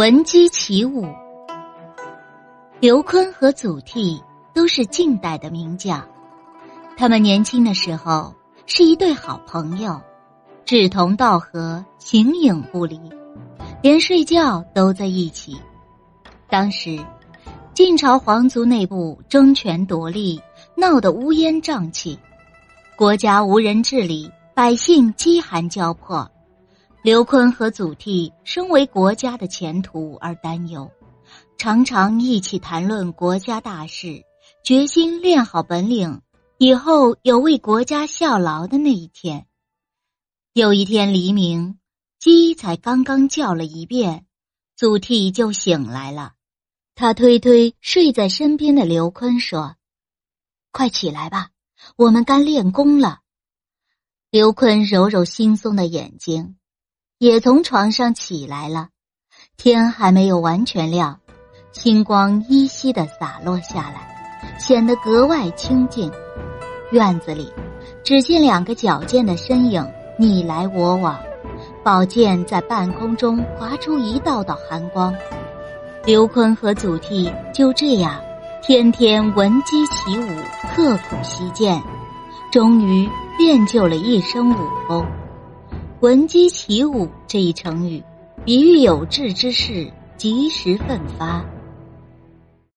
闻鸡起舞。刘琨和祖逖都是近代的名将，他们年轻的时候是一对好朋友，志同道合，形影不离，连睡觉都在一起。当时晋朝皇族内部争权夺利，闹得乌烟瘴气，国家无人治理，百姓饥寒交迫。刘琨和祖逖身为国家的前途而担忧，常常一起谈论国家大事，决心练好本领，以后有为国家效劳的那一天。有一天黎明，鸡才刚刚叫了一遍，祖逖就醒来了。他推推睡在身边的刘琨说：“快起来吧，我们该练功了。”刘琨揉揉惺忪的眼睛，也从床上起来了。天还没有完全亮，星光依稀地洒落下来，显得格外清静。院子里只见两个矫健的身影你来我往，宝剑在半空中划出一道道寒光。刘琨和祖逖就这样天天闻鸡起舞，刻苦习剑，终于练就了一身武功。闻鸡起舞这一成语，比喻有志之士及时奋发。